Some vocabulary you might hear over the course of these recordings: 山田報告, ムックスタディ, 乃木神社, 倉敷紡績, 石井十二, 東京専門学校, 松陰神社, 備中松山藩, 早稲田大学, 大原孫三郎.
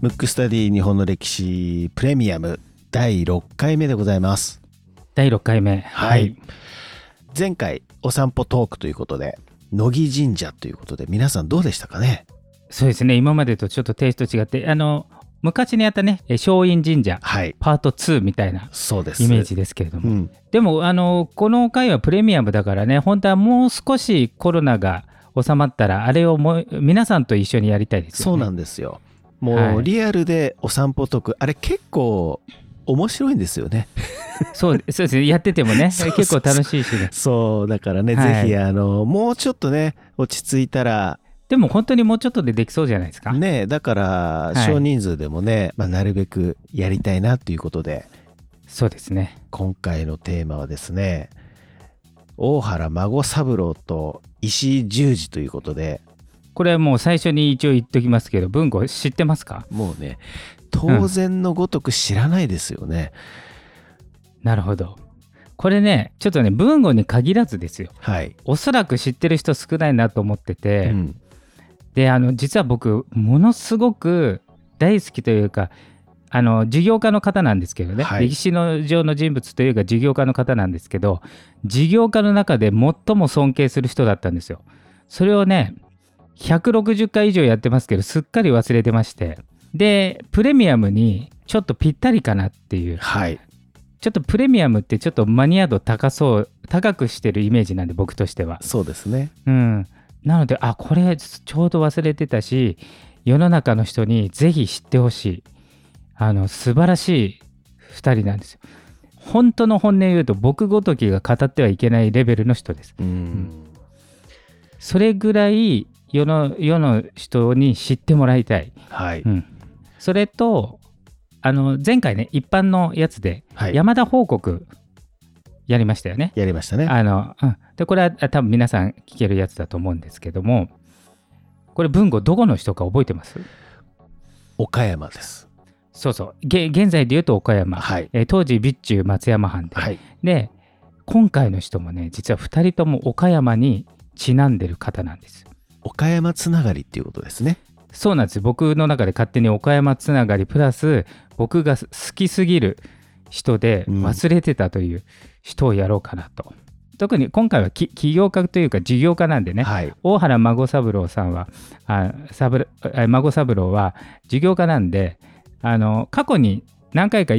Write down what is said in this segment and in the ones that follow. ムックスタディ日本の歴史プレミアム第6回目でございます。第6回目、はい、前回お散歩トークということで乃木神社ということで皆さんどうでしたかね。そうですね、今までとちょっとテイスト違って、昔にやったね、松陰神社、はい、パート2みたいなイメージですけれども、でもこの回はプレミアムだからね、本当はもう少しコロナが収まったらあれを皆さんと一緒にやりたいですよね。そうなんですよ、もうリアルでお散歩トーク、はい、あれ結構面白いんですよね。そうですね、やっててもねそうそうそう結構楽しいしね。そうだからね、はい、ぜひもうちょっとね落ち着いたら、でも本当にもうちょっとでできそうじゃないですかね。だから少人数でもね、はい、なるべくやりたいなということで、そうですね、今回のテーマはですね、大原孫三郎と石井十司ということで、これはもう最初に一応言っときますけど、文庫知ってますか。もうね、当然のごとく知らないですよね、うん、なるほど。これねちょっとね文庫に限らずですよ、はい、おそらく知ってる人少ないなと思ってて、うん、で実は僕ものすごく大好きというか事業家の方なんですけどね、はい、歴史上の人物というか事業家の方なんですけど、事業家の中で最も尊敬する人だったんですよ。それをね160回以上やってますけどすっかり忘れてまして、でプレミアムにちょっとぴったりかなっていう、はい、ちょっとプレミアムってちょっとマニア度高くしてるイメージなんで僕としては。そうですね、うん、なのでこれちょうど忘れてたし、世の中の人にぜひ知ってほしい素晴らしい2人なんですよ。本当の本音言うと僕ごときが語ってはいけないレベルの人です。うん、うん、それぐらい世の人に知ってもらいたい、はい、うん、それと前回ね一般のやつで山田報告やりましたよね、はい、やりましたね。うん、でこれは多分皆さん聞けるやつだと思うんですけども、これ文庫どこの人か覚えてます？岡山です。そうそう、現在でいうと岡山、はい、当時備中松山藩で、はい、で今回の人もね実は2人とも岡山にちなんでる方なんです。岡山つながりっていうことですね。そうなんです、僕の中で勝手に岡山つながりプラス僕が好きすぎる人で忘れてたという人をやろうかなと、うん、特に今回は起業家というか事業家なんでね、はい、大原孫三郎さんは孫三郎は事業家なんで過去に何回か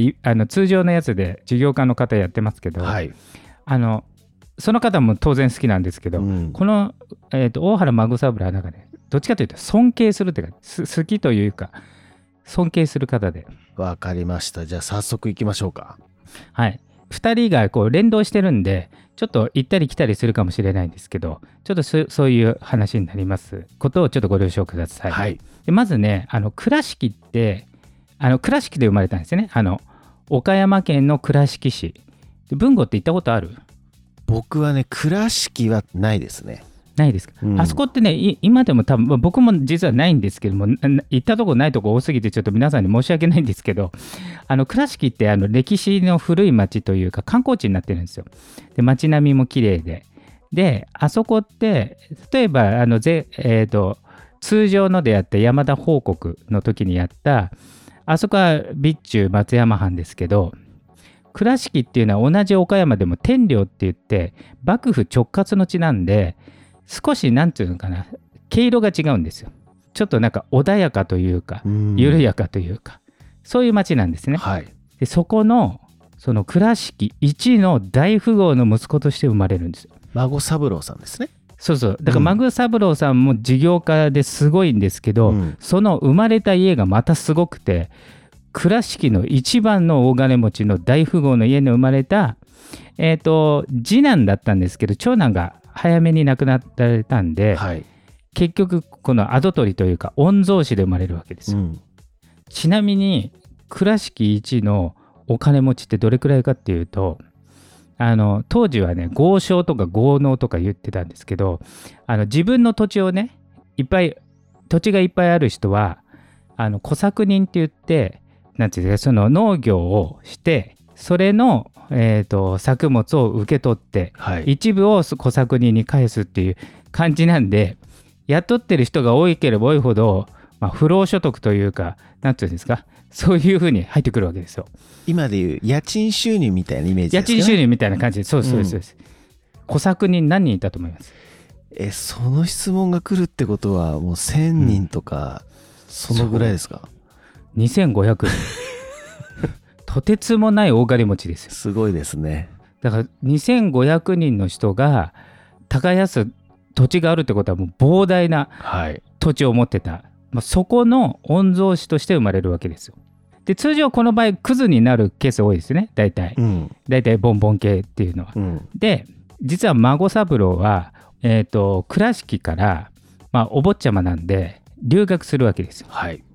通常のやつで事業家の方やってますけど、はい、その方も当然好きなんですけど、うん、この、大原孫三郎はなんかねどっちかというと尊敬するというか好きというか尊敬する方で。わかりました、じゃあ早速いきましょうか。はい、2人がこう連動してるんでちょっと行ったり来たりするかもしれないんですけど、ちょっとそういう話になりますことをちょっとご了承ください。はい、でまずね倉敷って倉敷で生まれたんですよね。岡山県の倉敷市で。文庫って行ったことある？僕はね倉敷はないですね。ないですか、うん、あそこってね今でも多分僕も実はないんですけども、行ったとこないとこ多すぎてちょっと皆さんに申し訳ないんですけど、倉敷って歴史の古い町というか観光地になってるんですよ。で町並みも綺麗であそこって例えば通常のでやった山田報告の時にやったあそこは備中松山藩ですけど、倉敷っていうのは同じ岡山でも天領って言って幕府直轄の地なんで、少しなんていうのかな毛色が違うんですよ。ちょっとなんか穏やかというか緩やかというかそういう町なんですね。はい、でそこのその倉敷一の大富豪の息子として生まれるんですよ。孫三郎さんですね。そうそう、だから孫三郎さんも事業家ですごいんですけど、うん、その生まれた家がまたすごくて、倉敷の一番の大金持ちの大富豪の家に生まれた、次男だったんですけど長男が早めに亡くなられたんで、はい、結局この跡取りというか御曹司で生まれるわけですよ。うん、ちなみに倉敷一のお金持ちってどれくらいかっていうと、当時はね豪商とか豪農とか言ってたんですけど、自分の土地をね土地がいっぱいある人は小作人って言ってなんていうかその農業をしてそれの、作物を受け取って、はい、一部を小作人に返すっていう感じなんで、雇ってる人が多いければ多いほど、不労所得というか、なんていうんですか、そういうふうに入ってくるわけですよ。今でいう家賃収入みたいなイメージですかね。家賃収入みたいな感じで、そうです、そうです。小作人何人いたと思います？その質問が来るってことはもう1000人とか、そのぐらいですか？2500人とてつもない大金持ちですよ。すごいですね。だから2500人の人が耕す土地があるってことはもう膨大な土地を持ってた、そこの御曹司として生まれるわけですよ。で、通常この場合クズになるケース多いですね、大体、大体ボンボン系っていうのは、で、実は孫三郎は、倉敷から、お坊ちゃまなんで留学するわけですよ、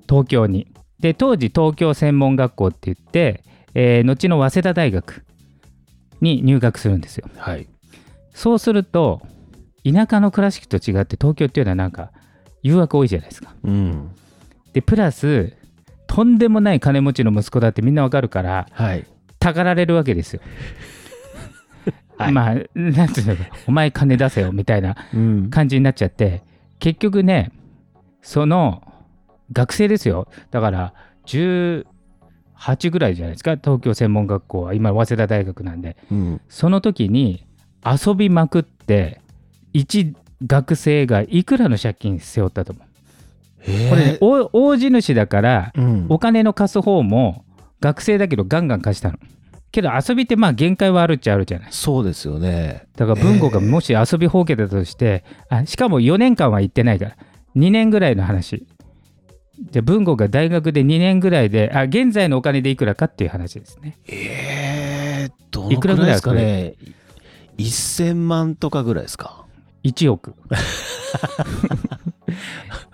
東京に。で、当時東京専門学校って言って、後の早稲田大学に入学するんですよ、そうすると田舎の倉敷と違って東京っていうのはなんか誘惑多いじゃないですか、でプラスとんでもない金持ちの息子だってみんなわかるから、たかられるわけですよなんていうのか、お前金出せよみたいな感じになっちゃって、結局ね、その学生ですよ、だから18ぐらいじゃないですか、東京専門学校は今早稲田大学なんで、その時に遊びまくって一学生がいくらの借金背負ったと思う。これ、大地主だから、お金の貸す方も学生だけどガンガン貸したの。けど遊びって限界はあるっちゃあるじゃない。そうですよね。だから文吾がもし遊びほうけたとして、しかも4年間は行ってないから2年ぐらいの話じゃ、文吾が大学で2年ぐらいで現在のお金でいくらかっていう話ですね。どのくらいですかね。1000万とかぐらいですか。1億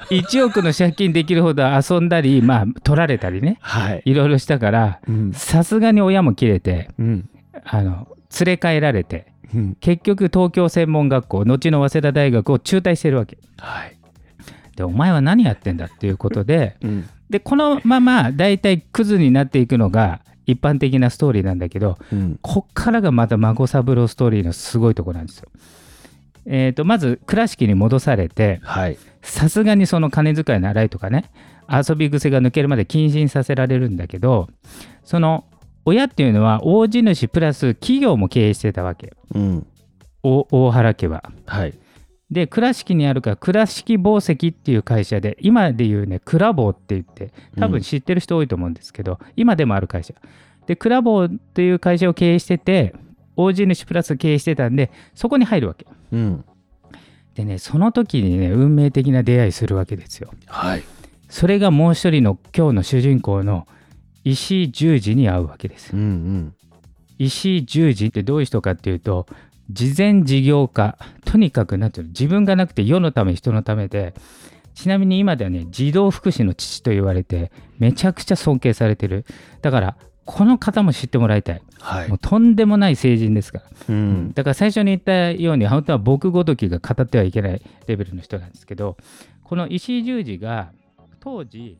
1億の借金できるほど遊んだり、取られたりね、いろいろしたからさすがに親も切れて、連れ帰られて、結局東京専門学校後の早稲田大学を中退してるわけ、でお前は何やってんだっていうことで、でこのままだいたいクズになっていくのが一般的なストーリーなんだけど、こっからがまた孫三郎ストーリーのすごいとこなんですよ。まず倉敷に戻されて、さすがにその金遣いの荒いとかね、遊び癖が抜けるまで謹慎させられるんだけど、その親っていうのは大地主プラス企業も経営してたわけ、大原家は、で倉敷にあるから倉敷紡績っていう会社で、今でいうね倉紡って言って多分知ってる人多いと思うんですけど、今でもある会社で倉紡っていう会社を経営してて、大地主プラス経営してたんでそこに入るわけ、でね、その時にね運命的な出会いするわけですよ、それがもう一人の今日の主人公の石井十二に会うわけです、石井十二ってどういう人かっていうと、慈善事業家、とにかくなんていうの、自分がなくて世のため人のためで、ちなみに今ではね児童福祉の父と言われてめちゃくちゃ尊敬されてる。だからこの方も知ってもらいたい、もうとんでもない成人ですから、だから最初に言ったように本当は僕ごときが語ってはいけないレベルの人なんですけど、この石井十二が当時